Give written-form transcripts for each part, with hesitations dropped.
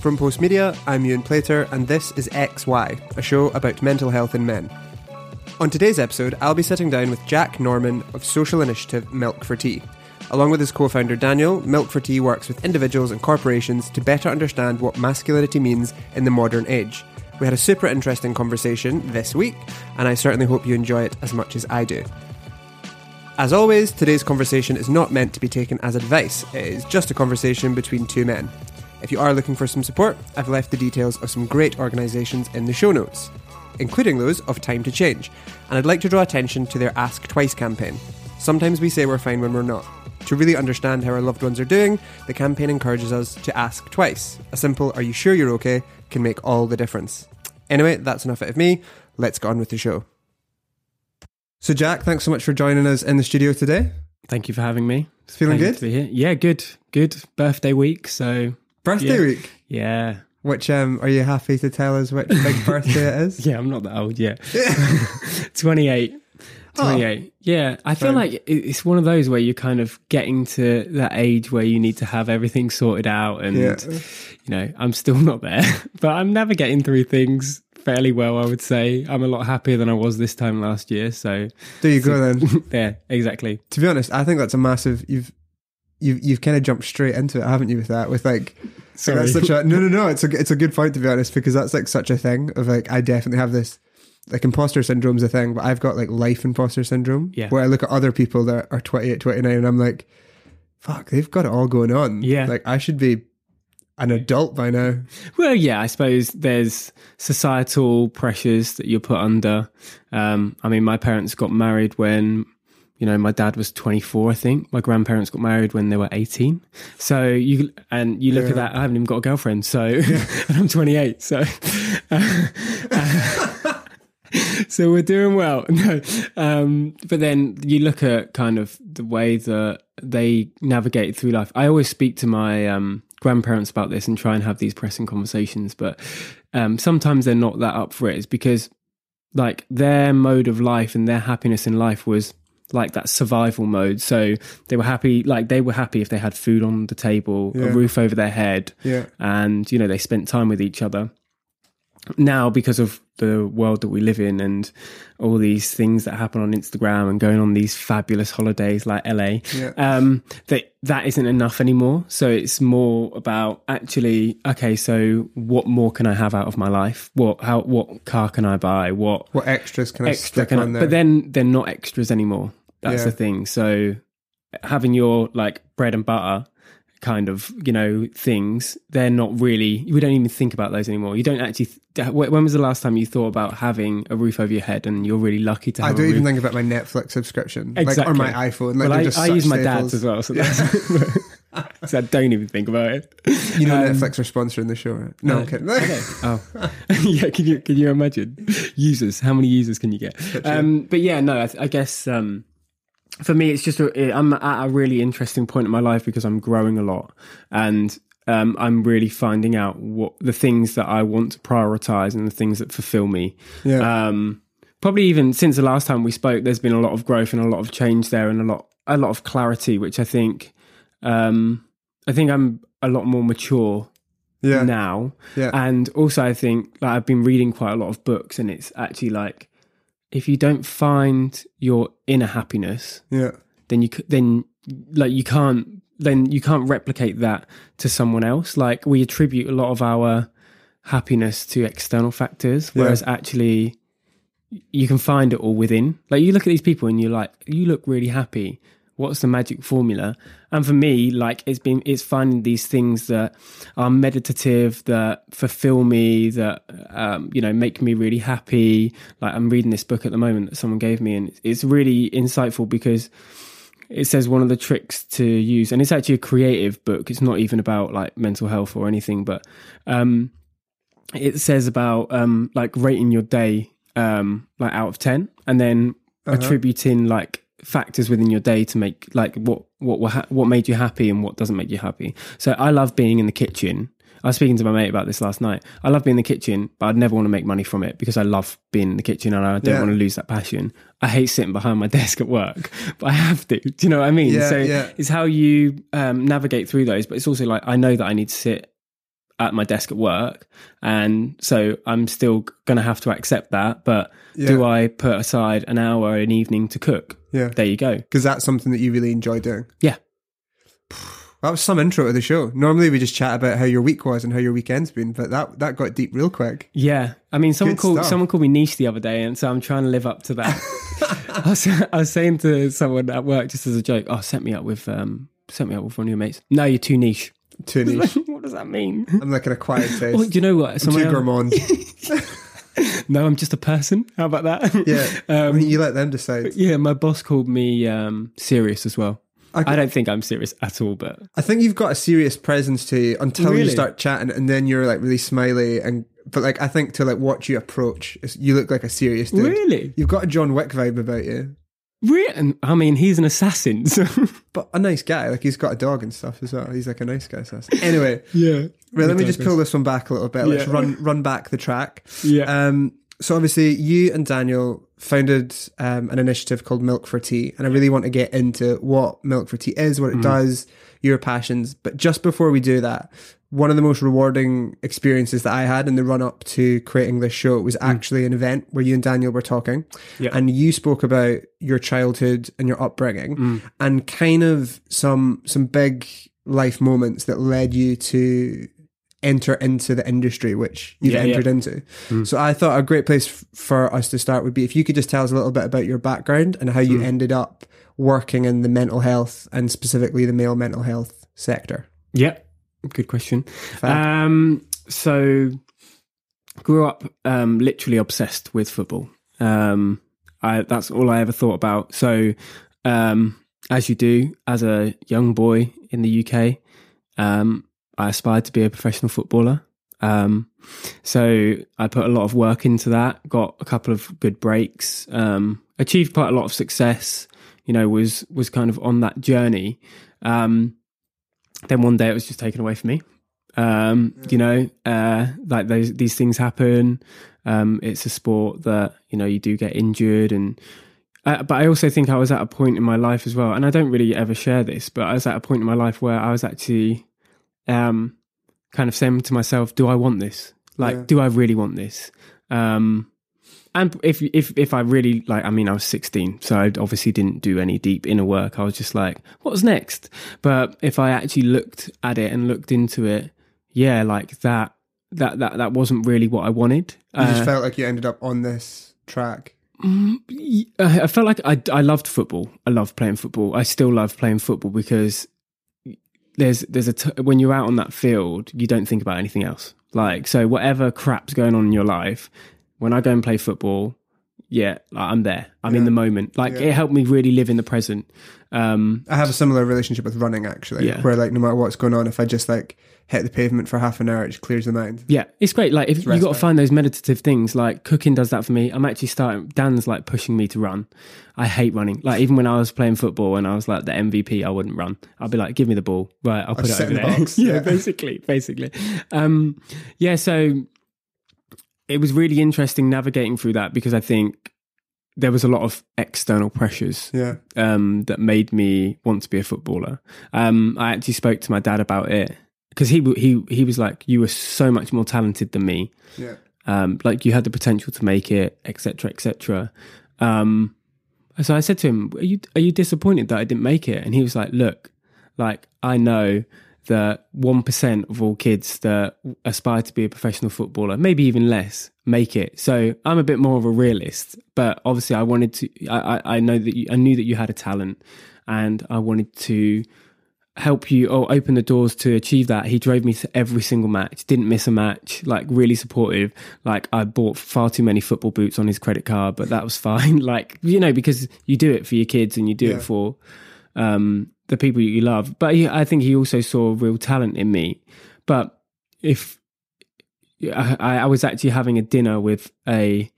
From Postmedia, I'm Ewan Plater, and this is XY, a show about mental health in men. On today's episode, I'll be sitting down with Jack Norman of social initiative Milk for Tea. Along with his co-founder Daniel, Milk for Tea works with individuals and corporations to better understand what masculinity means in the modern age. We had a super interesting conversation this week, and I certainly hope you enjoy it as much as I do. As always, today's conversation is not meant to be taken as advice. It is just a conversation between two men. If you are looking for some support, I've left the details of some great organisations in the show notes, including those of Time to Change, and I'd like to draw attention to their Ask Twice campaign. Sometimes we say we're fine when we're not. To really understand how our loved ones are doing, the campaign encourages us to ask twice. A simple, "Are you sure you're okay?" can make all the difference. Anyway, that's enough out of me. Let's get on with the show. So Jack, thanks so much for joining us in the studio today. Thank you for having me. It's feeling good? To be here. Yeah, good. Good. Birthday week, so... Birthday week? Yeah. Which, are you happy to tell us which big birthday it is? Yeah, I'm not that old yet. 28. 28. Oh, yeah. I feel like it's one of those where you're kind of getting to that age where you need to have everything sorted out and, you know, I'm still not there, but I'm navigating through things fairly well, I would say. I'm a lot happier than I was this time last year, so there you go then. Yeah, exactly. To be honest, I think that's a massive... you've kind of jumped straight into it, haven't you, with that? With like, sorry, that's such a... no, it's a good point, to be honest, because that's like such a thing of like, I definitely have this, like, imposter syndrome's a thing, but I've got like life imposter syndrome, where I look at other people that are 28, 29 and I'm like, fuck, they've got it all going on. Yeah, like I should be an adult by now. Well, yeah, I suppose there's societal pressures that you're put under. I mean, my parents got married when, you know, my dad was 24, I think. My grandparents got married when they were 18. So you look at that, I haven't even got a girlfriend, so and I'm 28, so so we're doing well. No, but then you look at kind of the way that they navigate through life. I always speak to my grandparents about this and try and have these pressing conversations, but sometimes they're not that up for it. It's because like their mode of life and their happiness in life was like that survival mode, so they were happy, like they were happy if they had food on the table, a roof over their head, and you know, they spent time with each other. Now, because of the world that we live in and all these things that happen on Instagram and going on these fabulous holidays like LA, that isn't enough anymore. So it's more about actually, okay, so what more can I have out of my life? What car can I buy? What extras can extra I stick on there? But then they're not extras anymore. That's the thing. So having your like bread and butter kind of, you know, things, they're not really, we don't even think about those anymore. You don't actually when was the last time you thought about having a roof over your head? And you're really lucky to have I don't even think about my Netflix subscription, exactly, like, or my iPhone, like, well, I use my dad's as well, so, so I don't even think about it. You know, Netflix are sponsoring the show, right? No, I'm kidding. Okay. Oh yeah, can you imagine users, how many users can you get? But yeah, no, I guess for me, it's just, I'm at a really interesting point in my life because I'm growing a lot and I'm really finding out what the things that I want to prioritize and the things that fulfill me. Yeah. Probably even since the last time we spoke, there's been a lot of growth and a lot of change there and a lot of clarity, which I think I'm a lot more mature now. Yeah. And also I think like, I've been reading quite a lot of books and it's actually like, if you don't find your inner happiness, then you can't replicate that to someone else. Like we attribute a lot of our happiness to external factors, whereas actually you can find it all within. Like you look at these people and you're like, you look really happy. What's the magic formula? And for me, like it's finding these things that are meditative, that fulfill me, that, you know, make me really happy. Like I'm reading this book at the moment that someone gave me and it's really insightful because it says one of the tricks to use, and it's actually a creative book. It's not even about like mental health or anything, but, it says about, like rating your day, like out of 10 and then attributing like factors within your day to make like what made you happy and what doesn't make you happy. So I love being in the kitchen. I was speaking to my mate about this last night. I love being in the kitchen, but I'd never want to make money from it because I love being in the kitchen and I don't want to lose that passion. I hate sitting behind my desk at work, but I have to. Do you know what I mean? It's how you navigate through those, but it's also like I know that I need to sit at my desk at work. And so I'm still going to have to accept that. But do I put aside an hour an evening to cook? Yeah. There you go. Because that's something that you really enjoy doing. Yeah. That was some intro to the show. Normally we just chat about how your week was and how your weekend's been, but that got deep real quick. Yeah. I mean, someone called me niche the other day, and so I'm trying to live up to that. I was saying to someone at work, just as a joke, set me up with one of your mates. No, you're too niche. Too niche. What does that mean? I'm like an acquired taste. Well, do you know what? I'm too gourmand. No, I'm just a person. How about that? Yeah. I mean, you let them decide. Yeah, my boss called me serious as well. I don't think I'm serious at all, but... I think you've got a serious presence to you until you start chatting, and then you're like really smiley. But I think to like watch you approach, you look like a serious dude. Really? You've got a John Wick vibe about you. Really? I mean, he's an assassin, so... But a nice guy. Like, he's got a dog and stuff as well. He's like a nice guy assassin. Anyway. Yeah. Well, let me just pull this one back a little bit. Let's run back the track. Yeah. So obviously you and Daniel founded an initiative called Milk for Tea, and I really want to get into what Milk for Tea is, what it does, your passions. But just before we do that, one of the most rewarding experiences that I had in the run-up to creating this show was actually an event where you and Daniel were talking, and you spoke about your childhood and your upbringing, and kind of some big life moments that led you to enter into the industry which you've entered into. So I thought a great place for us to start would be if you could just tell us a little bit about your background and how you ended up working in the mental health and specifically the male mental health sector. Yeah, good question. So grew up literally obsessed with football. That's all I ever thought about. So as you do as a young boy in the UK, I aspired to be a professional footballer. So I put a lot of work into that, got a couple of good breaks, achieved quite a lot of success, you know, was kind of on that journey. Then one day it was just taken away from me. You know, like these things happen. It's a sport that, you know, you do get injured and, but I also think I was at a point in my life as well. And I don't really ever share this, but I was at a point in my life where I was actually... kind of saying to myself, do I want this? Like, do I really want this? And if I really like, I mean, I was 16, so I obviously didn't do any deep inner work. I was just like, what's next? But if I actually looked at it and looked into it, yeah, like that wasn't really what I wanted. You just felt like you ended up on this track. I felt like I loved football. I loved playing football. I still love playing football because when you're out on that field, you don't think about anything else. Like, so whatever crap's going on in your life, when I go and play football, I'm there. I'm in the moment. Like, it helped me really live in the present. I have a similar relationship with running, actually, where like no matter what's going on, if I just like hit the pavement for half an hour, it just clears the mind. Yeah, it's great. Like, if you got to find those meditative things, like cooking does that for me. I'm actually Dan's like pushing me to run. I hate running. Like, even when I was playing football and I was like the MVP, I wouldn't run. I'd be like, give me the ball. Right, I'll put it over there. Basically. So it was really interesting navigating through that because I think there was a lot of external pressures that made me want to be a footballer. I actually spoke to my dad about it because he was like, you were so much more talented than me. Yeah. Like, you had the potential to make it, etc., etc. So I said to him, are you disappointed that I didn't make it? And he was like, look, like, I know that 1% of all kids that aspire to be a professional footballer, maybe even less, make it. So I'm a bit more of a realist, but obviously I wanted to, I knew that you had a talent and I wanted to help you or open the doors to achieve that. He drove me to every single match, didn't miss a match, like really supportive. Like, I bought far too many football boots on his credit card, but that was fine. Like, you know, because you do it for your kids and you do it for, the people you love. But I think he also saw real talent in me. But if I was actually having a dinner with a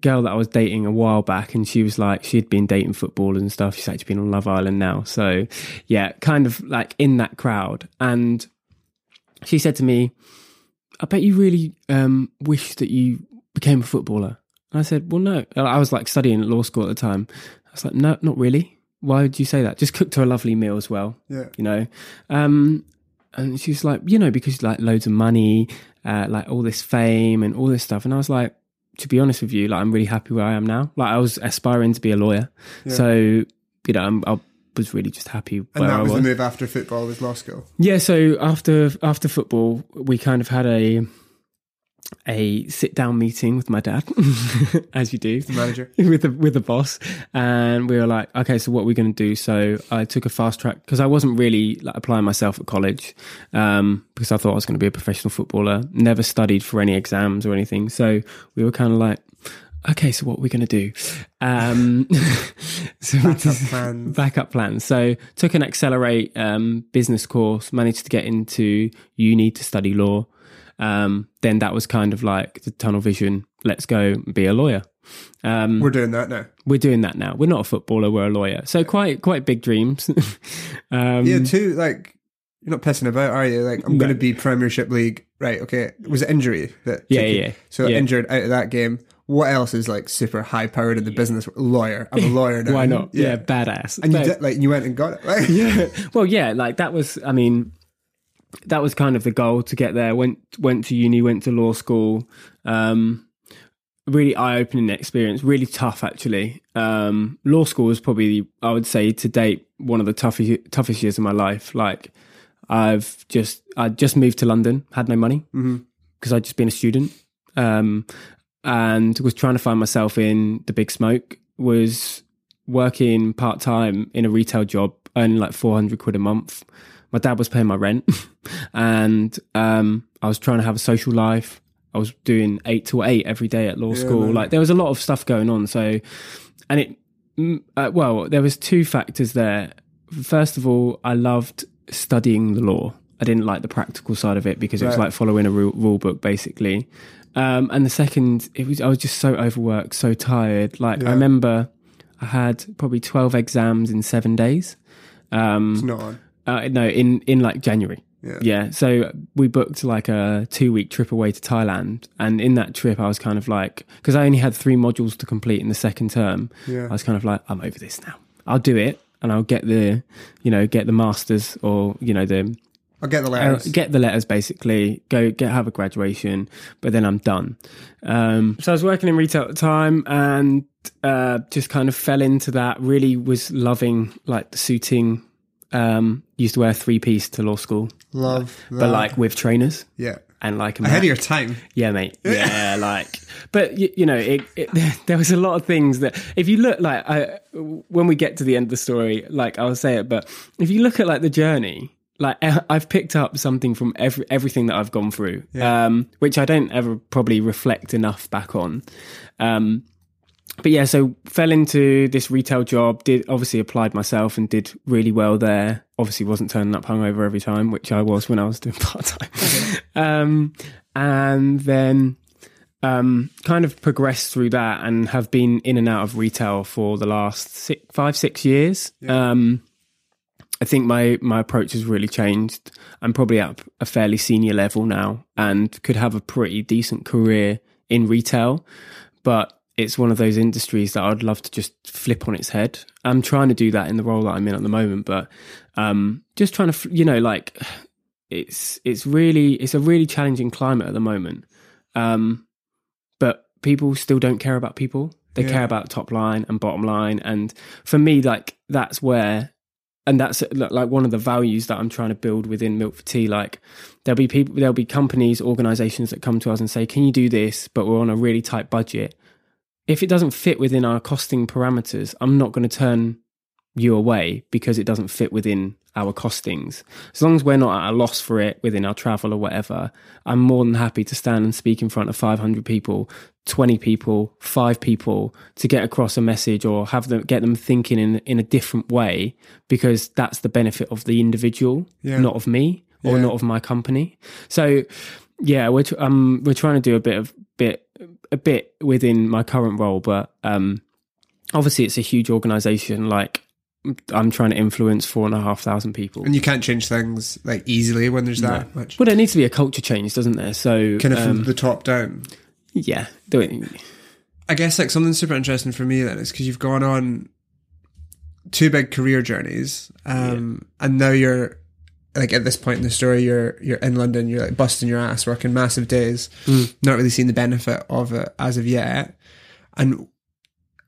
girl that I was dating a while back, and she was like, she'd been dating football and stuff. She's actually been on Love Island now. So yeah, kind of like in that crowd. And she said to me, I bet you really wish that you became a footballer. And I said, well, no. I was like studying at law school at the time. I was like, no, not really. Why would you say that? Just cooked her a lovely meal as well, you know. And she's like, you know, because like loads of money, like all this fame and all this stuff. And I was like, to be honest with you, like I'm really happy where I am now. Like I was aspiring to be a lawyer. Yeah. So, you know, I was really just happy where I was. And that was the move after football was law school? Yeah, so after football, we kind of had a sit-down meeting with my dad, as you do. The manager. With the boss. And we were like, okay, so what are we going to do? So I took a fast track, because I wasn't really like applying myself at college, because I thought I was going to be a professional footballer, never studied for any exams or anything. So we were kind of like, okay, so what are we going to do? So backup plans. So took an Accelerate business course, managed to get into uni to study law. Then that was kind of like the tunnel vision. Let's go be a lawyer. We're doing that now. We're not a footballer. We're a lawyer. So quite big dreams. Yeah, too. Like you're not pissing about, are you? Like I'm going to be Premiership League. Right. Okay. It was injury that. Yeah. So injured out of that game. What else is like super high powered in the business? Lawyer. I'm a lawyer now. Why not? Yeah, badass. And you did, like you went and got it. Right? Yeah. Well, yeah. Like that was. I mean. That was kind of the goal to get there. Went to uni, went to law school. Really eye-opening experience, really tough actually. Law school was probably, I would say to date, one of the toughest years of my life. Like I just moved to London, had no money because I'd just been a student and was trying to find myself in the big smoke, was working part-time in a retail job, earning like 400 quid a month. My dad was paying my rent and I was trying to have a social life. I was doing 8 to 8 every day at law school. Man. Like there was a lot of stuff going on. So, and it, well, there was two factors there. First of all, I loved studying the law. I didn't like the practical side of it because it was like following a rule book basically. And the second, I was just so overworked, so tired. Like I remember I had probably 12 exams in 7 days. It's not on. No, in like January. Yeah. So we booked like a 2-week trip away to Thailand. And in that trip, I was kind of like, because I only had 3 modules to complete in the second term. Yeah. I was kind of like, I'm over this now. I'll do it and I'll get the, you know, get the masters or, you know, the... I'll get the letters. Get the letters, basically. Have a graduation, but then I'm done. So I was working in retail at the time and just kind of fell into that. Really was loving like the suiting. Used to wear a 3-piece to law school. Love that. But like with trainers. Yeah. And like... Ahead of your time. Yeah, mate. Yeah, like... But, you know, there was a lot of things that... If you look, like... when we get to the end of the story, like, I'll say it, but if you look at, like, the journey, like, I've picked up something from everything that I've gone through, which I don't ever probably reflect enough back on. But yeah, so fell into this retail job, did obviously applied myself and did really well there. Obviously wasn't turning up hungover every time, which I was when I was doing part-time. And then kind of progressed through that and have been in and out of retail for the last 5-6 years. Yeah. I think my approach has really changed. I'm probably at a fairly senior level now and could have a pretty decent career in retail, but... It's one of those industries that I'd love to just flip on its head. I'm trying to do that in the role that I'm in at the moment, but just trying to, you know, like it's a really challenging climate at the moment. But people still don't care about people. They care about top line and bottom line. And for me, like that's like one of the values that I'm trying to build within Milk for Tea. Like there'll be companies, organizations that come to us and say, can you do this? But we're on a really tight budget. If it doesn't fit within our costing parameters, I'm not going to turn you away because it doesn't fit within our costings. As long as we're not at a loss for it within our travel or whatever, I'm more than happy to stand and speak in front of 500 people, 20 people, 5 people to get across a message or get them thinking in a different way, because that's the benefit of the individual, not of me or not of my company. So yeah, we're trying to do a bit within my current role, but obviously it's a huge organization. Like I'm trying to influence 4,500 people, and you can't change things like easily when there's that much. Well, there needs to be a culture change, doesn't there? So kind of from the top down. Yeah, I guess like something super interesting for me then is because you've gone on 2 big career journeys, and now you're like at this point in the story, you're in London, you're like busting your ass, working massive days, not really seeing the benefit of it as of yet. And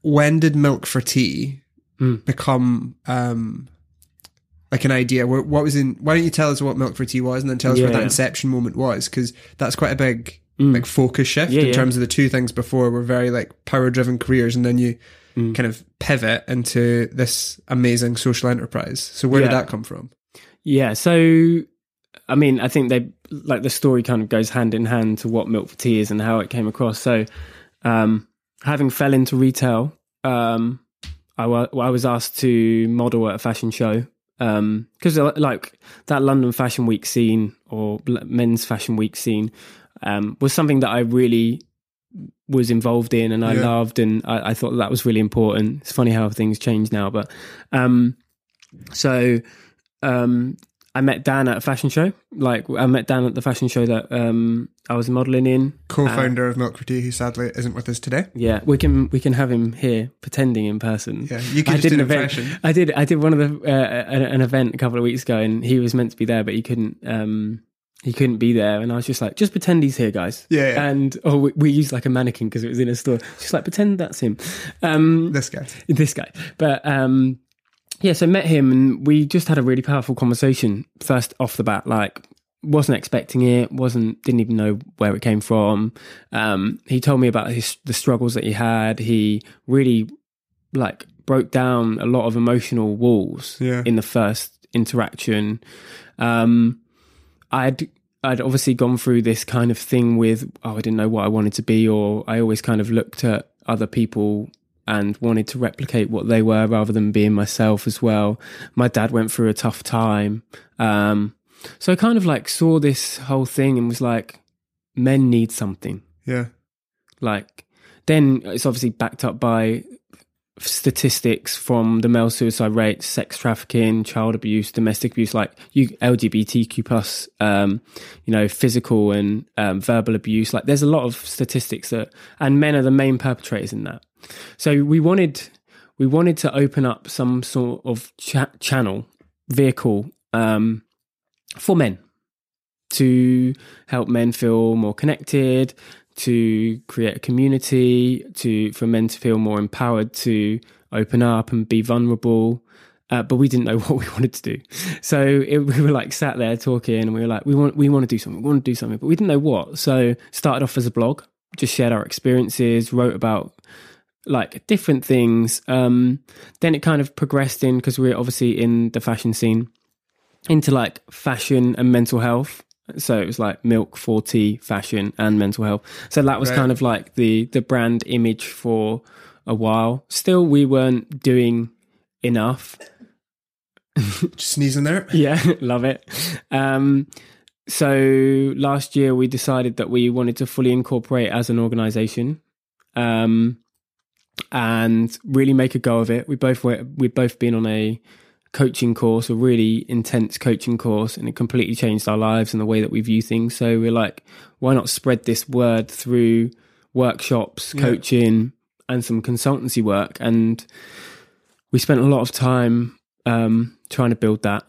when did Milk for Tea become like an idea? What was in? Why don't you tell us what Milk for Tea was, and then tell us where that inception moment was? Because that's quite a big like focus shift in terms of the two things before were very like power driven careers, and then you kind of pivot into this amazing social enterprise. So where did that come from? Yeah, so I mean, I think they like the story kind of goes hand in hand to what Milk for Tea is and how it came across. So, having fell into retail, I was asked to model at a fashion show because like that London Fashion Week scene or Men's Fashion Week scene was something that I really was involved in and I loved, and I thought that was really important. It's funny how things change now, but I met Dan at a fashion show. Like I met Dan at the fashion show that I was modelling in. Co-founder of Milk Critique, who sadly isn't with us today. Yeah, we can have him here pretending in person. Yeah, you can do an impression. I did one of the an event a couple of weeks ago, and he was meant to be there, but he couldn't be there, and I was just like, just pretend he's here, guys. Yeah, yeah. And we used like a mannequin because it was in a store. Just like pretend that's him. This guy. But yeah, so met him and we just had a really powerful conversation first off the bat. Like, wasn't expecting it, didn't even know where it came from. He told me about the struggles that he had. He really like broke down a lot of emotional walls in the first interaction. I'd obviously gone through this kind of thing with, I didn't know what I wanted to be, or I always kind of looked at other people and wanted to replicate what they were rather than being myself as well. My dad went through a tough time. So I kind of like saw this whole thing and was like, men need something. Yeah. Like, then it's obviously backed up by statistics from the male suicide rates, sex trafficking, child abuse, domestic abuse, like LGBTQ plus, physical and verbal abuse. Like there's a lot of statistics that, and men are the main perpetrators in that. So we wanted to open up some sort of channel, vehicle for men to help men feel more connected, to create a community, for men to feel more empowered to open up and be vulnerable. But we didn't know what we wanted to do. So we were like sat there talking and we were like, we want to do something, but we didn't know what. So started off as a blog, just shared our experiences, wrote about like different things. Then it kind of progressed in, because we're obviously in the fashion scene, into like fashion and mental health. So it was like Milk for Tea, fashion and mental health. So that was kind of like the brand image for a while. Still, we weren't doing enough. Just sneezing there. Yeah, love it. So last year we decided that we wanted to fully incorporate as an organisation. And really make a go of it. We've both been on a coaching course, a really intense coaching course, and it completely changed our lives and the way that we view things. So we're like, why not spread this word through workshops, coaching, and some consultancy work? And we spent a lot of time trying to build that.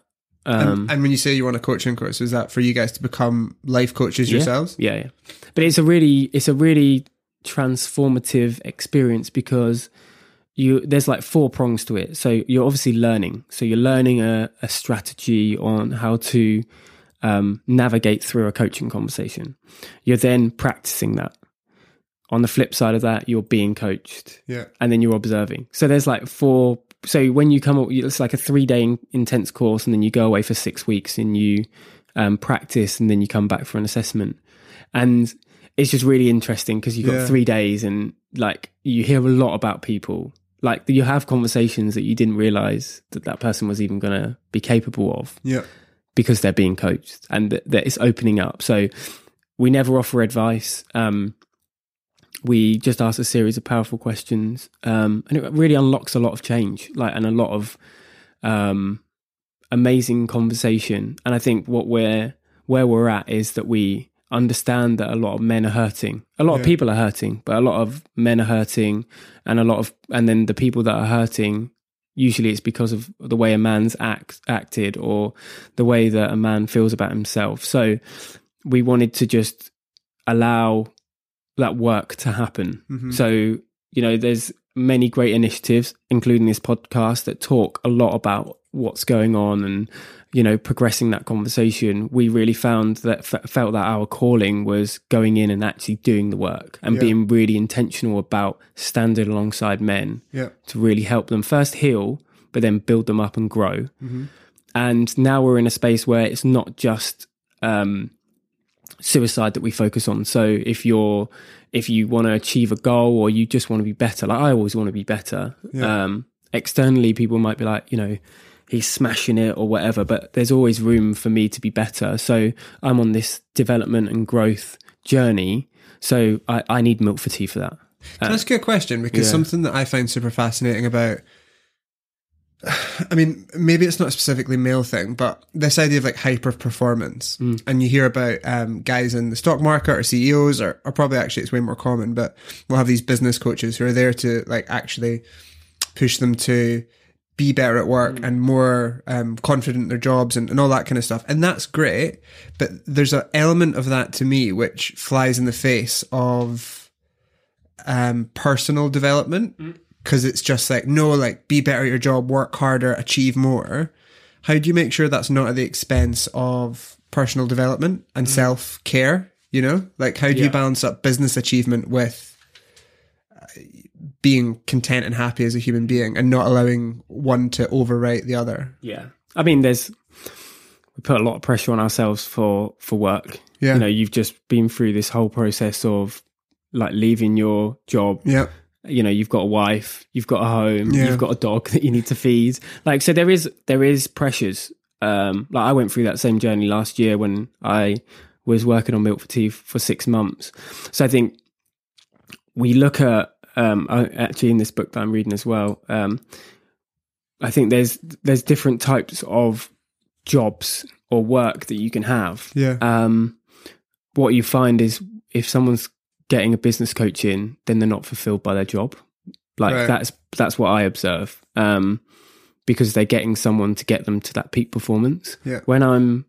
And when you say you want a coaching course, is that for you guys to become life coaches yourselves? Yeah, yeah. But it's a really transformative experience, because there's like four prongs to it. So you're obviously learning. So you're learning a strategy on how to navigate through a coaching conversation. You're then practicing that. On the flip side of that, you're being coached. Yeah. And then you're observing. So there's like four. So when you come up, it's like a 3-day intense course, and then you go away for 6 weeks and you practice, and then you come back for an assessment. And it's just really interesting, because you've got 3 days and like you hear a lot about people. Like you have conversations that you didn't realize that person was even going to be capable of, because they're being coached, and that it's opening up. So we never offer advice. We just ask a series of powerful questions, and it really unlocks a lot of change, like, and a lot of amazing conversation. And I think where we're at is that we understand that a lot of men are hurting. A lot of people are hurting, but a lot of men are hurting, and then the people that are hurting Usually it's because of the way a man's acted or the way that a man feels about himself. So we wanted to just allow that work to happen. Mm-hmm. So, you know, there's many great initiatives, including this podcast, that talk a lot about what's going on and, you know, progressing that conversation. We really found that felt that our calling was going in and actually doing the work and being really intentional about standing alongside men to really help them first heal, but then build them up and grow. Mm-hmm. And now we're in a space where it's not just suicide that we focus on. So if you want to achieve a goal or you just want to be better, like I always want to be better, externally people might be like, you know, he's smashing it or whatever, but there's always room for me to be better. So I'm on this development and growth journey. So I need Milk for Tea for that. Can I ask you a question? Because something that I find super fascinating about, I mean, maybe it's not a specifically male thing, but this idea of like hyper performance, and you hear about guys in the stock market or CEOs or probably actually it's way more common, but we'll have these business coaches who are there to like actually push them to be better at work and more confident in their jobs and all that kind of stuff. And that's great. But there's an element of that to me which flies in the face of personal development, because it's just like, no, like be better at your job, work harder, achieve more. How do you make sure that's not at the expense of personal development and self-care? You know, like how do you balance up business achievement with being content and happy as a human being and not allowing one to overwrite the other? Yeah. I mean, we put a lot of pressure on ourselves for work. Yeah. You know, you've just been through this whole process of like leaving your job. Yeah. You know, you've got a wife, you've got a home, you've got a dog that you need to feed. Like, so there is pressures. Like I went through that same journey last year when I was working on Milk for Tea for 6 months. So I think we look at, actually in this book that I'm reading as well, I think there's different types of jobs or work that you can have. Yeah. What you find is if someone's getting a business coach in, then they're not fulfilled by their job. Like that's what I observe, because they're getting someone to get them to that peak performance. Yeah. When I'm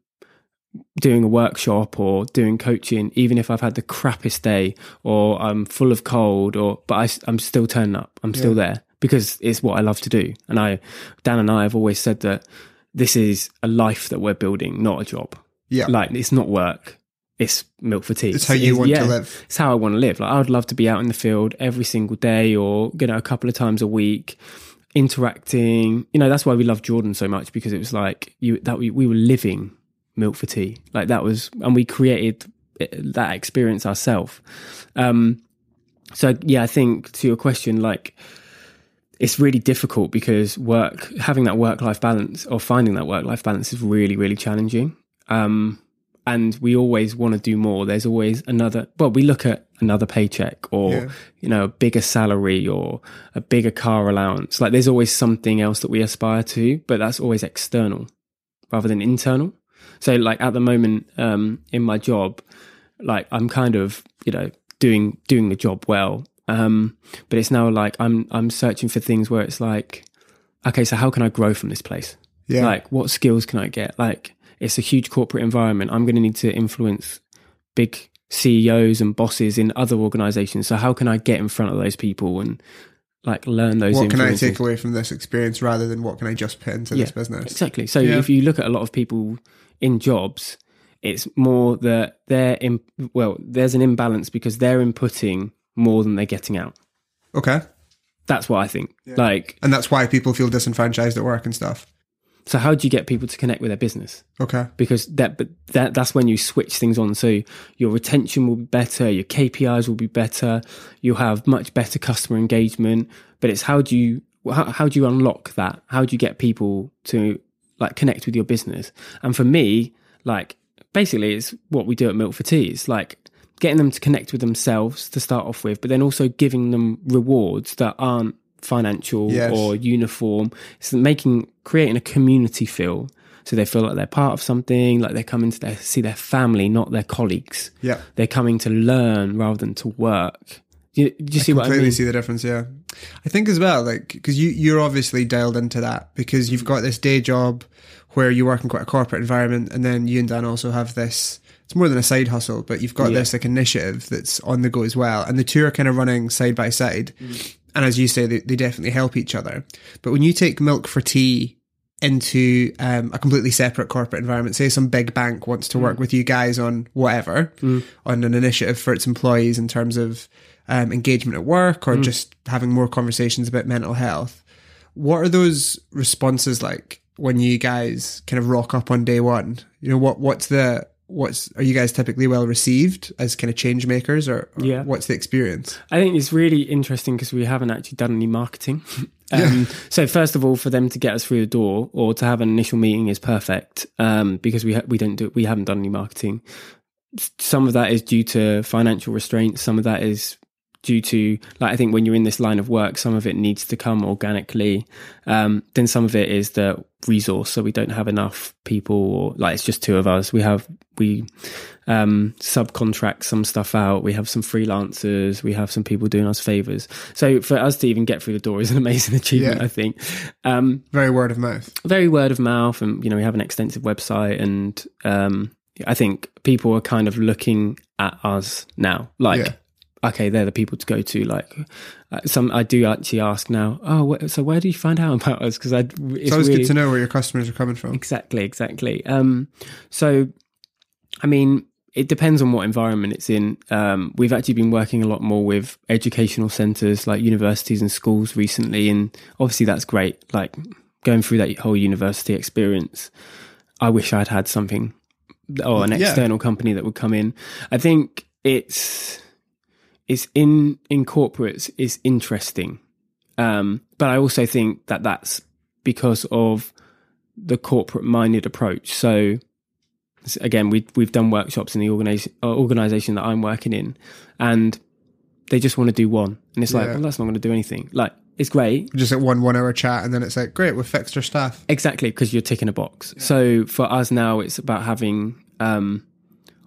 doing a workshop or doing coaching, even if I've had the crappiest day or I'm full of cold, but I'm still turning up. I'm still there because it's what I love to do. And Dan and I have always said that this is a life that we're building, not a job. Yeah. Like it's not work. It's Milk for Tea. It's how you want to live. It's how I want to live. Like I would love to be out in the field every single day or, you know, a couple of times a week, interacting. You know, that's why we love Jordan so much, because it was like we were living Milk for Tea. Like that was, and we created that experience ourselves. So yeah, I think to your question, like it's really difficult because having that work-life balance or finding that work-life balance is really, really challenging. And we always want to do more. There's always we look at another paycheck or, you know, a bigger salary or a bigger car allowance. Like there's always something else that we aspire to, but that's always external rather than internal. So like at the moment, in my job, like I'm kind of, you know, doing the job well. But it's now like, I'm searching for things where it's like, okay, so how can I grow from this place? Yeah. Like what skills can I get? Like, it's a huge corporate environment. I'm going to need to influence big CEOs and bosses in other organizations. So how can I get in front of those people and like learn those? What can I take away from this experience rather than what can I just put into this business? Exactly. So if you look at a lot of people in jobs, it's more that there's an imbalance because they're inputting more than they're getting out. Okay. That's what I think. Yeah. Like, and that's why people feel disenfranchised at work and stuff. So how do you get people to connect with their business? Okay. Because that's when you switch things on. So your retention will be better, your KPIs will be better, you'll have much better customer engagement, but it's how do you unlock that? How do you get people to like connect with your business? And for me, like basically it's what we do at Milk for Tea. It's like getting them to connect with themselves to start off with, but then also giving them rewards that aren't financial or uniform. It's creating a community feel, so they feel like they're part of something, like they're coming to see their family, not their colleagues. They're coming to learn rather than to work. Do you see what I mean? I completely see the difference, yeah. I think as well, like, because you're obviously dialed into that because you've got this day job where you work in quite a corporate environment, and then you and Dan also have this, it's more than a side hustle, but you've got this like initiative that's on the go as well. And the two are kind of running side by side. Mm. And as you say, they definitely help each other. But when you take Milk for Tea into a completely separate corporate environment, say some big bank wants to work with you guys on whatever, on an initiative for its employees in terms of engagement at work or just having more conversations about mental health. What are those responses like when you guys kind of rock up on day one? You know, are you guys typically well received as kind of change makers, or what's the experience? I think it's really interesting because we haven't actually done any marketing. So first of all, for them to get us through the door or to have an initial meeting is perfect, because we haven't done any marketing. Some of that is due to financial restraints. Some of that is due to, like, I think when you're in this line of work, some of it needs to come organically. Then some of it is the resource. So we don't have enough people, or like, it's just two of us. We subcontract some stuff out. We have some freelancers. We have some people doing us favors. So for us to even get through the door is an amazing achievement, I think. Very word of mouth. Very word of mouth. And, you know, we have an extensive website, and I think people are kind of looking at us now. Like, okay, they're the people to go to. Like, some, I do actually ask now, so where do you find out about us? Because it's always good to know where your customers are coming from. Exactly. So, I mean, it depends on what environment it's in. We've actually been working a lot more with educational centres like universities and schools recently. And obviously that's great. Like, going through that whole university experience, I wish I'd had something or an external company that would come in. I think it's in corporates is interesting. But I also think that that's because of the corporate minded approach. So again, we've done workshops in the organization that I'm working in, and they just want to do one. And it's like, well, that's not going to do anything. Like, it's great. Just like one hour chat, and then it's like, great, we've fixed our stuff. Exactly. 'Cause you're ticking a box. Yeah. So for us now, it's about having,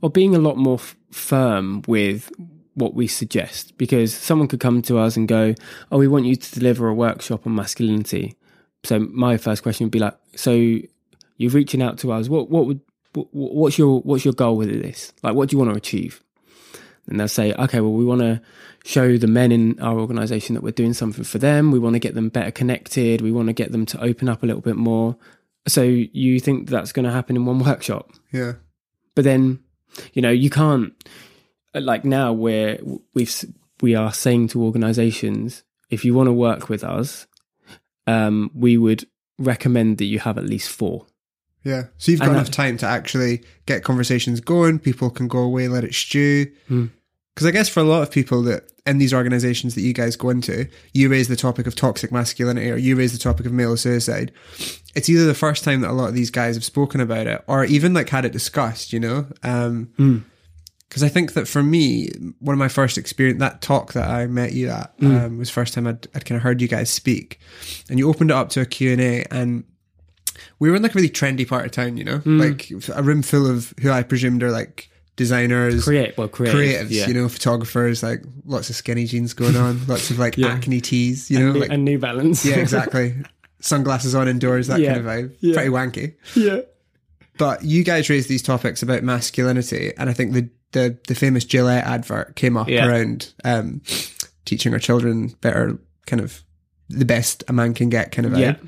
or being a lot more firm with what we suggest, because someone could come to us and go, oh, we want you to deliver a workshop on masculinity. So my first question would be like, so you're reaching out to us, what's your goal with this? Like, what do you want to achieve? And they'll say, okay, well, we want to show the men in our organization that we're doing something for them. We want to get them better connected. We want to get them to open up a little bit more. So you think that's going to happen in one workshop? Yeah. But then, you know, you can't, like, now we are saying to organizations, if you want to work with us, we would recommend that you have at least 4. Yeah. So you've got enough time to actually get conversations going. People can go away, let it stew. Because I guess for a lot of people that in these organizations that you guys go into, you raise the topic of toxic masculinity, or you raise the topic of male suicide. It's either the first time that a lot of these guys have spoken about it, or even like had it discussed, you know? Because I think that for me, one of my first experience, that talk that I met you at was the first time I'd kind of heard you guys speak. And you opened it up to a Q&A, and we were in like a really trendy part of town, you know, like a room full of who I presumed are like designers, creatives, you know, photographers, like lots of skinny jeans going on, lots of like acne tees, you know, and like New Balance. Yeah, exactly. Sunglasses on indoors, that kind of vibe. Yeah. Pretty wanky. Yeah. But you guys raised these topics about masculinity, and I think the famous Gillette advert came up around teaching our children better, kind of the best a man can get kind of vibe.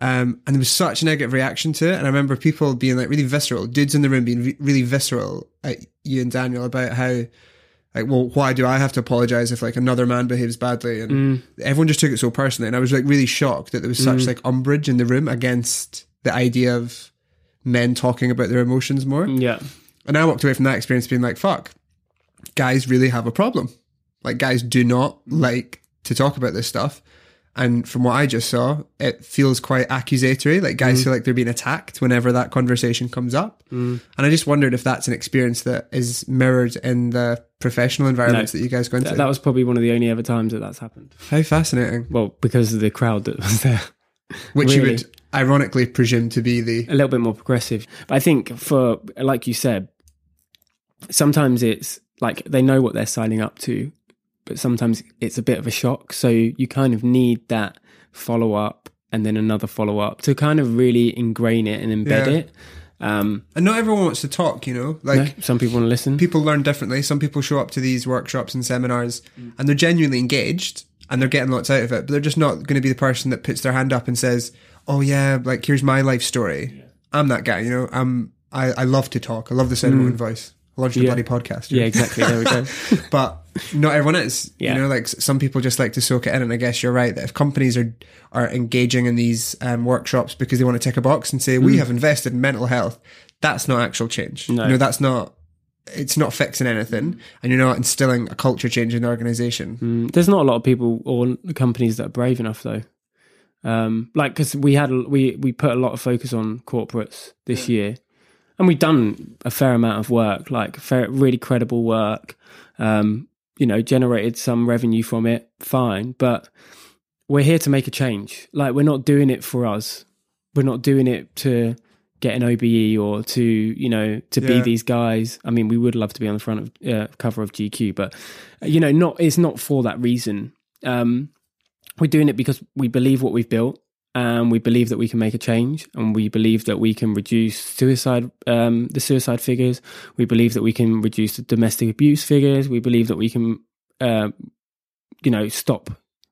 And there was such a negative reaction to it. And I remember people being like really visceral, dudes in the room being really visceral at you and Daniel about how, like, well, why do I have to apologize if like another man behaves badly? And everyone just took it so personally. And I was like really shocked that there was such like umbrage in the room against the idea of men talking about their emotions more. Yeah. And I walked away from that experience being like, fuck, guys really have a problem. Like, guys do not like to talk about this stuff. And from what I just saw, it feels quite accusatory. Like, guys feel like they're being attacked whenever that conversation comes up. And I just wondered if that's an experience that is mirrored in the professional environments that you guys go into. That was probably one of the only ever times that that's happened. How fascinating. Well, because of the crowd that was there. Which really, you would ironically presume to be a little bit more progressive. But I think for, like you said, sometimes it's like they know what they're signing up to. but sometimes it's a bit of a shock. So you kind of need that follow-up and then another follow-up to kind of really ingrain it and embed it. And not everyone wants to talk, you know, like, no, some people want to listen. People learn differently. Some people show up to these workshops and seminars and they're genuinely engaged and they're getting lots out of it, but they're just not going to be the person that puts their hand up and says, oh yeah, like, here's my life story. Yeah. I'm that guy, you know, I love to talk. I love the sound of my own voice. I love your bloody podcast. Yeah, exactly. There we go. But not everyone is, you know, like, some people just like to soak it in. And I guess you're right that if companies are engaging in these workshops because they want to tick a box and say, we have invested in mental health, that's not actual change. No. You know, that's not, it's not fixing anything, and you're not instilling a culture change in the organization. There's not a lot of people or companies that are brave enough though. Like, cause we put a lot of focus on corporates this year. And we've done a fair amount of work, like really credible work, you know, generated some revenue from it, fine. But we're here to make a change. Like, we're not doing it for us. We're not doing it to get an OBE or to, you know, to be these guys. I mean, we would love to be on the front of cover of GQ, but, you know, it's not for that reason. We're doing it because we believe what we've built. And we believe that we can make a change, and we believe that we can reduce suicide, the suicide figures. We believe that we can reduce the domestic abuse figures. We believe that we can, you know, stop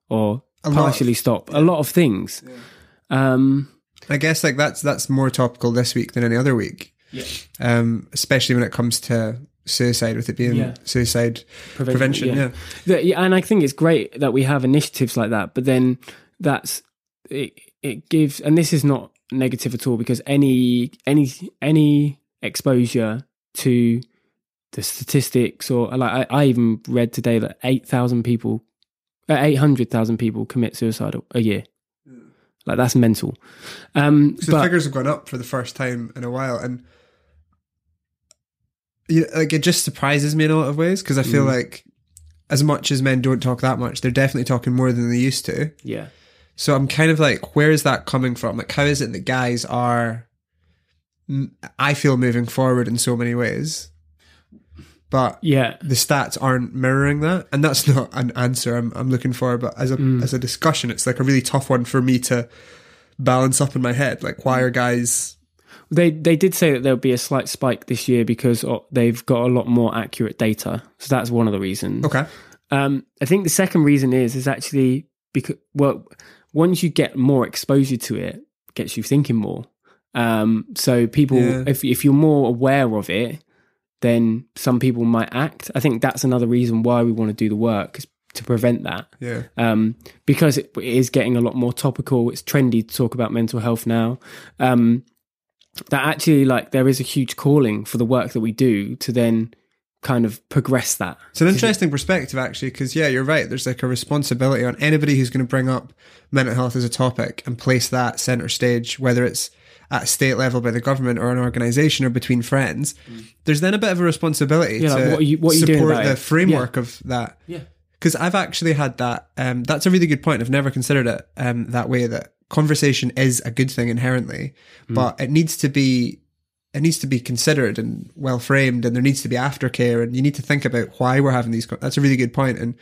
or partially stop a lot of things. Yeah. I guess like that's more topical this week than any other week, especially when it comes to suicide, with it being suicide prevention. And I think it's great that we have initiatives like that, but then that's it gives, and this is not negative at all, because any exposure to the statistics, or like I even read today that 800,000 people commit suicide a year. Like, that's mental. So the figures have gone up for the first time in a while, and like, it just surprises me in a lot of ways, because I feel like as much as men don't talk that much, they're definitely talking more than they used to. Yeah. So I'm kind of like, where is that coming from? Like, how is it that guys are, I feel, moving forward in so many ways, but the stats aren't mirroring that? And that's not an answer I'm looking for, but as a discussion, it's like a really tough one for me to balance up in my head. Like, why are guys... They did say that there'll be a slight spike this year because they've got a lot more accurate data. So that's one of the reasons. Okay. I think the second reason is actually because, well... Once you get more exposure to it, it gets you thinking more. So people, if you're more aware of it, then some people might act. I think that's another reason why we want to do the work, is to prevent that. Yeah. Because it is getting a lot more topical. It's trendy to talk about mental health now. That actually, like, there is a huge calling for the work that we do to then kind of progress that. It's an interesting perspective, actually, because you're right, there's like a responsibility on anybody who's going to bring up mental health as a topic and place that center stage, whether it's at a state level by the government or an organization or between friends. There's then a bit of a responsibility to what are you support doing the framework of that, because I've actually had that. That's a really good point. I've never considered it that way, that conversation is a good thing inherently, but it needs to be considered and well framed, and there needs to be aftercare, and you need to think about why we're having these. That's a really good point. And,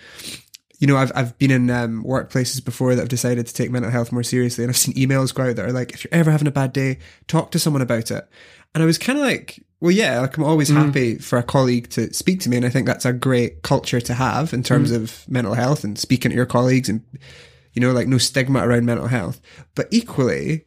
you know, I've been in workplaces before that have decided to take mental health more seriously. And I've seen emails go out that are like, if you're ever having a bad day, talk to someone about it. And I was kind of like, well, like, I'm always happy for a colleague to speak to me. And I think that's a great culture to have in terms of mental health and speaking to your colleagues, and, you know, like, no stigma around mental health, but equally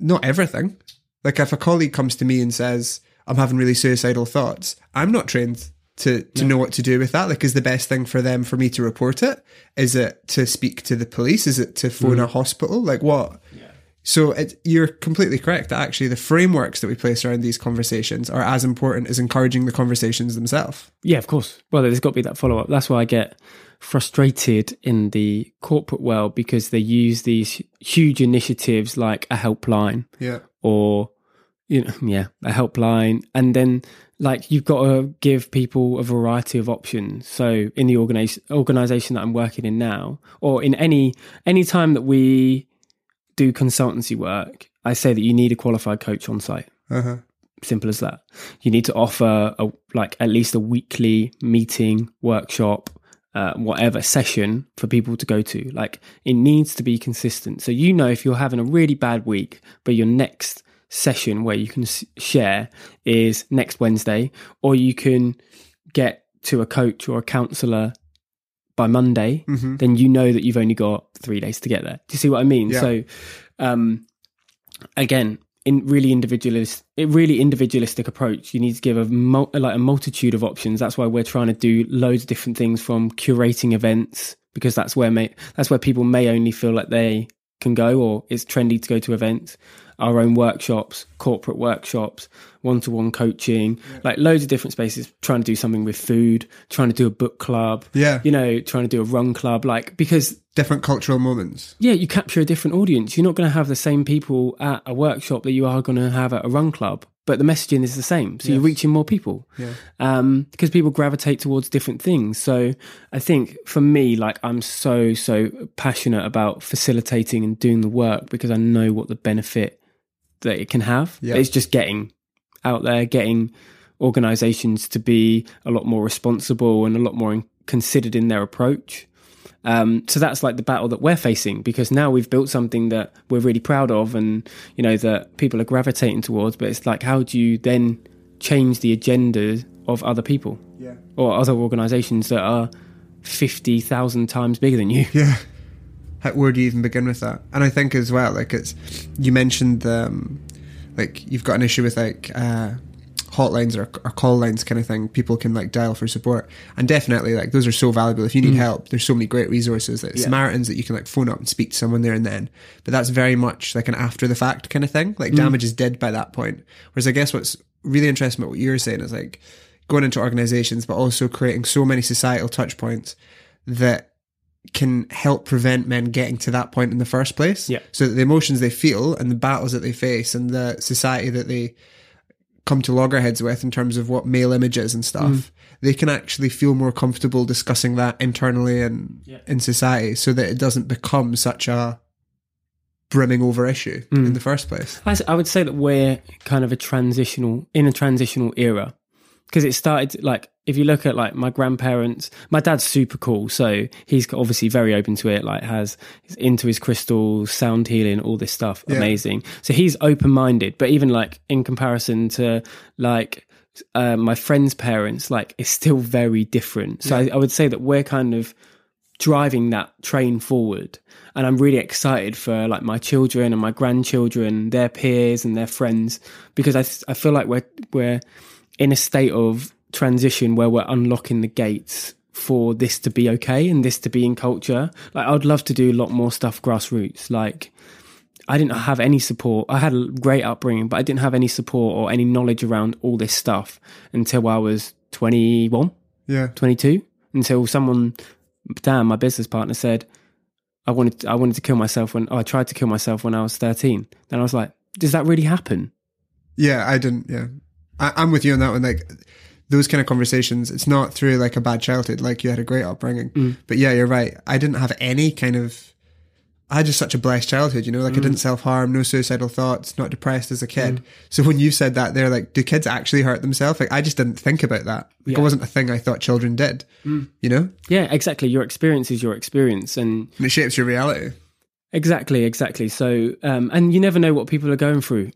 not everything. Like, if a colleague comes to me and says, I'm having really suicidal thoughts, I'm not trained to know what to do with that. Like, is the best thing for them for me to report it? Is it to speak to the police? Is it to phone a hospital? Like, what? Yeah. So you're completely correct that actually the frameworks that we place around these conversations are as important as encouraging the conversations themselves. Yeah, of course. Well, there's got to be that follow-up. That's why I get frustrated in the corporate world, because they use these huge initiatives like a helpline. Yeah. Or, you know, a helpline. And then, like, you've got to give people a variety of options. So in the organisation that I'm working in now, or in any time that we do consultancy work, I say that you need a qualified coach on site. Simple as that. You need to offer, like, at least a weekly meeting, workshop, whatever session for people to go to. Like, it needs to be consistent. So, you know, if you're having a really bad week, but your next session where you can share is next Wednesday, or you can get to a coach or a counselor by Monday, mm-hmm. then you know that you've only got 3 days to get there. Do you see what I mean? Yeah. So, again, in really individualistic approach, you need to give a multitude of options. That's why we're trying to do loads of different things, from curating events, because that's where people may only feel like they can go, or it's trendy to go to events, our own workshops, corporate workshops, one-to-one coaching, yeah. like loads of different spaces, trying to do something with food, trying to do a book club, yeah, you know, trying to do a run club, like, because different cultural moments. Yeah, you capture a different audience. You're not going to have the same people at a workshop that you are going to have at a run club, but the messaging is the same. So yes. you're reaching more people, yeah. Because people gravitate towards different things. So I think for me, like, I'm so passionate about facilitating and doing the work, because I know what the benefit that it can have. Yeah. It's just getting out there, getting organizations to be a lot more responsible and a lot more considered in their approach. So that's like the battle that we're facing, because now we've built something that we're really proud of and, you know, that people are gravitating towards, but it's like, how do you then change the agenda of other people, yeah. or other organisations that are 50,000 times bigger than you? Yeah. Where do you even begin with that? And I think as well, like, it's, you mentioned, like, you've got an issue with, like, hotlines or call lines kind of thing. People can, like, dial for support, and definitely, like, those are so valuable. If you need help, there's so many great resources, like yeah. Samaritans, that you can, like, phone up and speak to someone there and then. But that's very much like an after the fact kind of thing. Like, damage is dead by that point. Whereas I guess what's really interesting about what you're saying is, like, going into organizations, but also creating so many societal touch points that can help prevent men getting to that point in the first place. Yeah. So that the emotions they feel and the battles that they face and the society that they come to loggerheads with in terms of what male image is and stuff, they can actually feel more comfortable discussing that internally and in society, so that it doesn't become such a brimming over issue in the first place. I would say that we're kind of in a transitional era, because it started, like, if you look at, like, my grandparents, my dad's super cool, so he's obviously very open to it, like, has into his crystals, sound healing, all this stuff, yeah. amazing. So he's open-minded, but even, like, in comparison to, like, my friend's parents, like, it's still very different. So yeah. I would say that we're kind of driving that train forward, and I'm really excited for, like, my children and my grandchildren, their peers and their friends, because I feel like we're in a state of transition where we're unlocking the gates for this to be okay and this to be in culture. Like, I'd love to do a lot more stuff grassroots. Like, I didn't have any support. I had a great upbringing, but I didn't have any support or any knowledge around all this stuff until I was 21, 22, until someone, Dan, my business partner, said, I wanted to kill myself when I tried to kill myself when I was 13. Then I was like, does that really happen? Yeah, I didn't. Yeah. I'm with you on that one. Like, those kind of conversations, it's not through, like, a bad childhood, like, you had a great upbringing, but yeah, you're right. I didn't have any kind of, I had just such a blessed childhood, you know, like, I didn't self-harm, no suicidal thoughts, not depressed as a kid. So when you said that, they're like, do kids actually hurt themselves? Like, I just didn't think about that. Like, it wasn't a thing I thought children did, you know? Yeah, exactly. Your experience is your experience. And it shapes your reality. Exactly. So, and you never know what people are going through,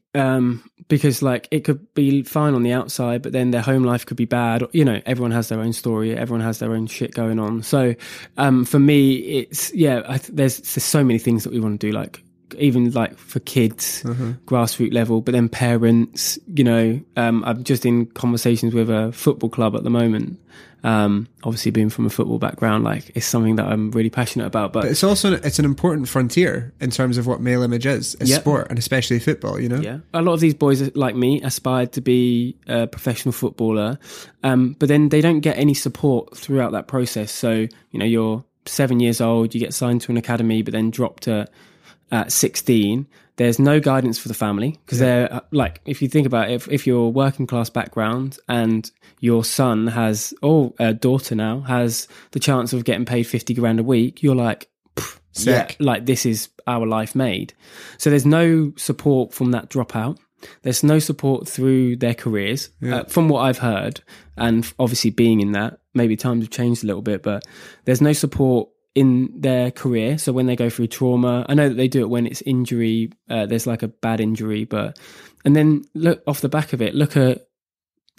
because, like, it could be fine on the outside, but then their home life could be bad. Or, you know, everyone has their own story. Everyone has their own shit going on. So, for me, it's, there's so many things that we want to do, like, even, like, for kids, grassroots level, but then parents, you know, I'm just in conversations with a football club at the moment. Obviously, being from a football background, like, it's something that I'm really passionate about, but it's also, it's an important frontier in terms of what male image is, a sport, and especially football, you know? Yeah. A lot of these boys, like me, aspired to be a professional footballer, but then they don't get any support throughout that process. So, you know, you're 7 years old, you get signed to an academy, but then dropped at 16, there's no guidance for the family, because they're like, if you think about it, if you're working class background and your son has, or daughter now has the chance of getting paid 50 grand a week, you're like, sick. Yeah, like, this is our life made. So there's no support from that dropout. There's no support through their careers, from what I've heard. And obviously being in that, maybe time to change a little bit, but there's no support in their career. So when they go through trauma, I know that they do it when it's injury, there's like a bad injury, but, and then look off the back of it, look at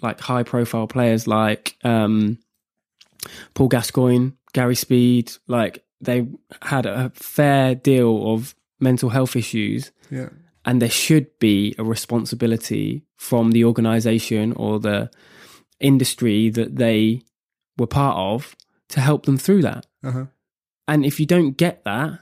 like high profile players like Paul Gascoigne, Gary Speed, like they had a fair deal of mental health issues. Yeah. And there should be a responsibility from the organisation or the industry that they were part of to help them through that. Uh-huh. And if you don't get that,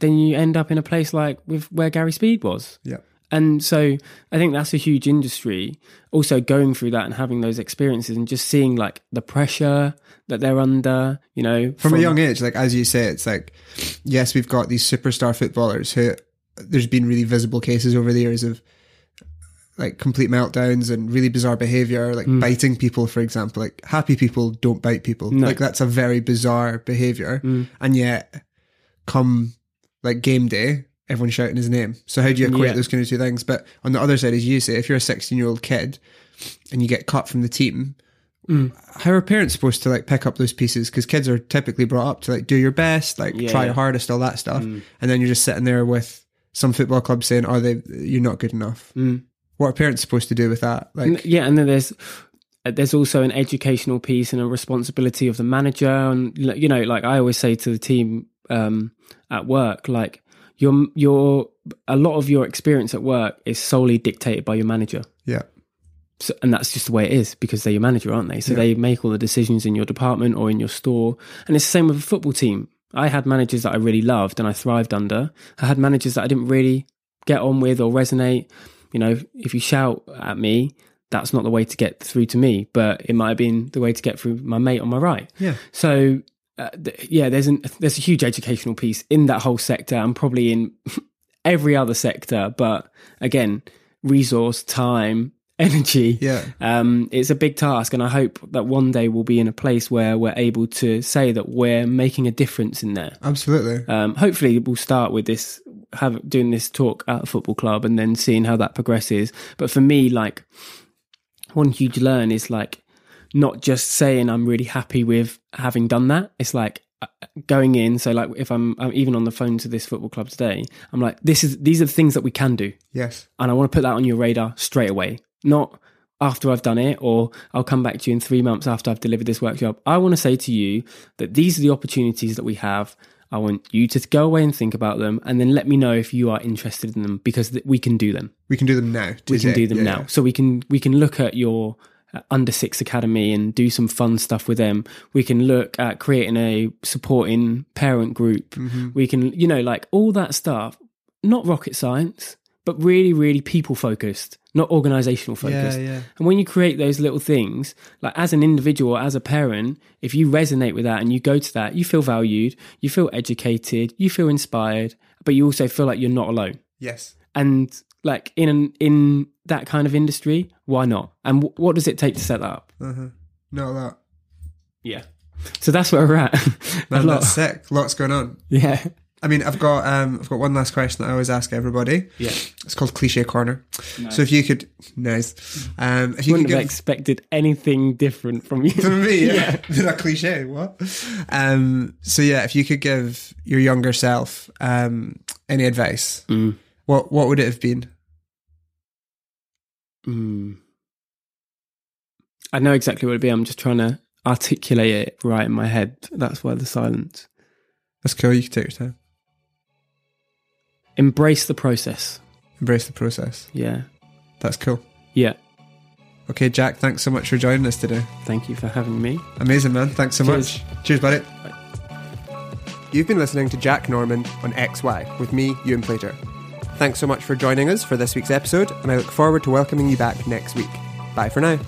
then you end up in a place like with where Gary Speed was. Yeah. And so I think that's a huge industry. Also going through that and having those experiences and just seeing like the pressure that they're under, you know. From a young age, like as you say, it's like, yes, we've got these superstar footballers who... There's been really visible cases over the years of like complete meltdowns and really bizarre behavior, like biting people, for example. Like happy people don't bite people. No. Like that's a very bizarre behavior. And yet come like game day, everyone's shouting his name. So how do you equate those kind of two things? But on the other side, as you say, if you're a 16-year-old kid and you get cut from the team, how are parents supposed to like pick up those pieces? Because kids are typically brought up to like do your best, like try your hardest, all that stuff. And then you're just sitting there with some football clubs saying, "Oh, you're not good enough." What are parents supposed to do with that? Like, yeah, and then there's also an educational piece and a responsibility of the manager, and you know, like I always say to the team at work, like your a lot of your experience at work is solely dictated by your manager. Yeah, so, and that's just the way it is because they're your manager, aren't they? So they make all the decisions in your department or in your store, and it's the same with a football team. I had managers that I really loved and I thrived under. I had managers that I didn't really get on with or resonate. You know, if you shout at me, that's not the way to get through to me, but it might have been the way to get through my mate on my right. Yeah. So, there's a huge educational piece in that whole sector and probably in every other sector. But again, resource, time, energy. Yeah. It's a big task, and I hope that one day we'll be in a place where we're able to say that we're making a difference in there. Absolutely. Hopefully we'll start with this, doing this talk at a football club and then seeing how that progresses. But for me, like one huge learn is like not just saying I'm really happy with having done that. It's like going in. So like if I'm even on the phone to this football club today, I'm like, these are the things that we can do. Yes. And I want to put that on your radar straight away. Not after I've done it, or I'll come back to you in 3 months after I've delivered this workshop. I want to say to you that these are the opportunities that we have. I want you to go away and think about them, and then let me know if you are interested in them, because we can do them. We can do them now. We can do them now. So we can look at your under six academy and do some fun stuff with them. We can look at creating a supporting parent group. Mm-hmm. We can, you know, like all that stuff, not rocket science, but really, really people focused, not organizational focused. Yeah, yeah. And when you create those little things, like as an individual, as a parent, if you resonate with that and you go to that, you feel valued, you feel educated, you feel inspired, but you also feel like you're not alone. Yes. And like in that kind of industry, why not? And what does it take to set that up? Uh-huh. Not a lot. Yeah. So that's where we're at. Man, that's sick. Lots going on. Yeah. I mean, I've got one last question that I always ask everybody. Yeah, it's called Cliche Corner. Nice. So if you could, nice. If you wouldn't have expected anything different from you. From me, yeah. That cliche, what? So yeah, if you could give your younger self any advice, what would it have been? I know exactly what it'd be. I'm just trying to articulate it right in my head. That's why the silence. That's cool. You can take your time. Embrace the process. Embrace the process. Yeah. That's cool. Yeah. Okay, Jack, thanks so much for joining us today. Thank you for having me. Amazing, man. Thanks so much. Cheers, buddy. Bye. You've been listening to Jack Norman on XY with me, Ewan Plater. Thanks so much for joining us for this week's episode, and I look forward to welcoming you back next week. Bye for now.